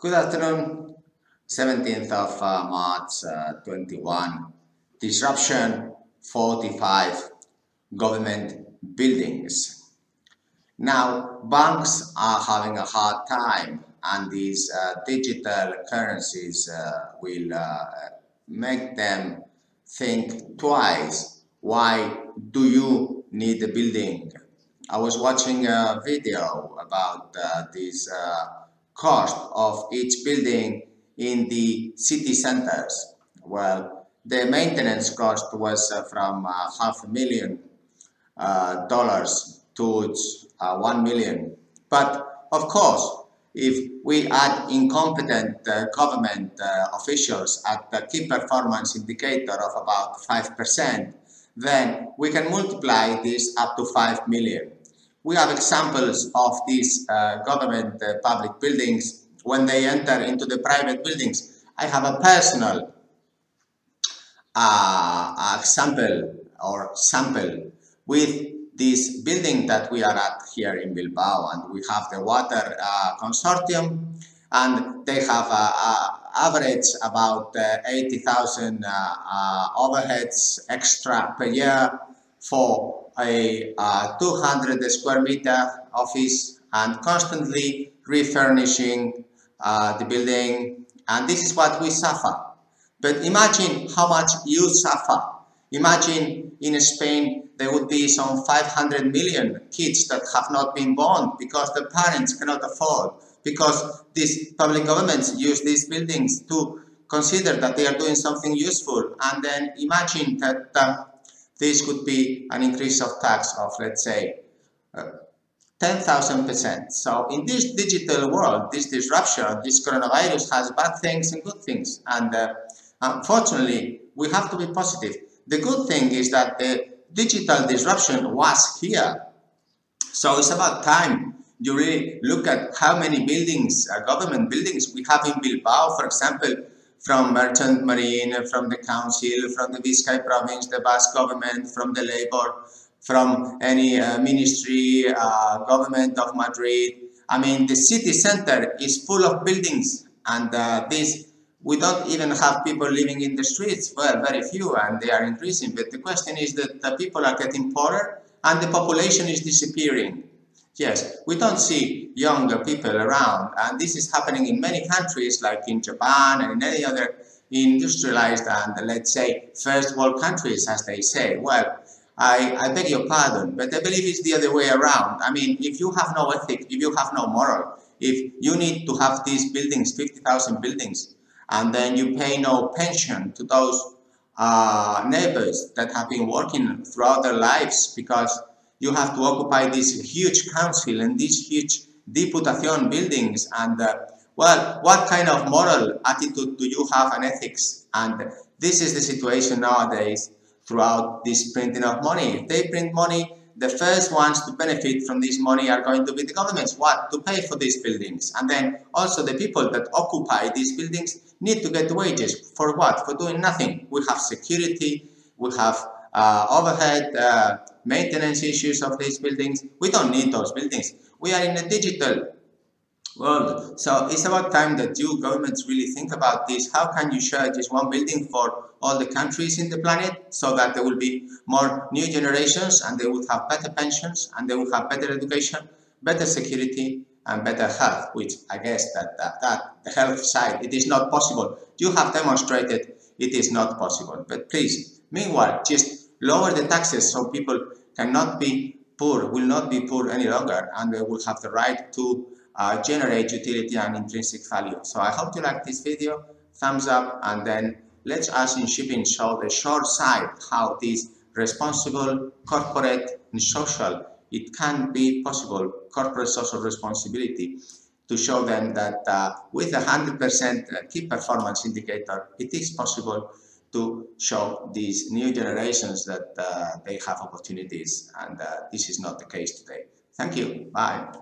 Good afternoon, 17th of March 21, Disruption 45, Government Buildings. Now, banks are having a hard time, and these digital currencies will make them think twice. Why do you need a building? I was watching a video about this cost of each building in the city centers. Well, the maintenance cost was from $500,000 to $1 million. But of course, if we add incompetent government officials at the key performance indicator of about 5%, then we can multiply this up to $5 million. We have examples of these government public buildings when they enter into the private buildings. I have a personal sample with this building that we are at here in Bilbao, and we have the water consortium, and they have average about 80,000 overheads extra per year for a 200 square meter office, and constantly refurnishing the building. And this is what we suffer. But imagine how much you suffer. Imagine in Spain there would be some 500 million kids that have not been born because the parents cannot afford, because these public governments use these buildings to consider that they are doing something useful. And then imagine that this could be an increase of tax of, let's say, 10,000%. So in this digital world, this disruption, this coronavirus has bad things and good things. And unfortunately, we have to be positive. The good thing is that the digital disruption was here. So it's about time you really look at how many buildings, government buildings, we have in Bilbao, for example, from Merchant Marine, from the council, from the Vizcay province, the Basque government, from the labor, from any ministry, government of Madrid. I mean, the city center is full of buildings, and we don't even have people living in the streets. Well, very few, and they are increasing. But the question is that the people are getting poorer and the population is disappearing. Yes, we don't see younger people around, and this is happening in many countries, like in Japan and in any other industrialized and, let's say, first world countries, as they say. Well, I beg your pardon, but I believe it's the other way around. I mean, if you have no ethic, if you have no moral, if you need to have these buildings, 50,000 buildings, and then you pay no pension to those neighbors that have been working throughout their lives, because you have to occupy this huge council and these huge Diputación buildings, and well, what kind of moral attitude do you have and ethics? And this is the situation nowadays throughout this printing of money. If they print money, the first ones to benefit from this money are going to be the governments. What? To pay for these buildings. And then also the people that occupy these buildings need to get wages. For what? For doing nothing. We have security, we have overhead, maintenance issues of these buildings. We don't need those buildings. We are in a digital world. So it's about time that you governments really think about this. How can you share just one building for all the countries in the planet, so that there will be more new generations, and they will have better pensions, and they will have better education, better security, and better health, which I guess that the health side, it is not possible. You have demonstrated it is not possible. But please, meanwhile, just lower the taxes so people cannot be poor, will not be poor any longer, and they will have the right to generate utility and intrinsic value. So I hope you like this video. Thumbs up, and then let us in shipping show the short side, how this responsible corporate and social, it can be possible, corporate social responsibility, to show them that with 100% key performance indicator, it is possible to show these new generations that they have opportunities, and this is not the case today. Thank you. Bye.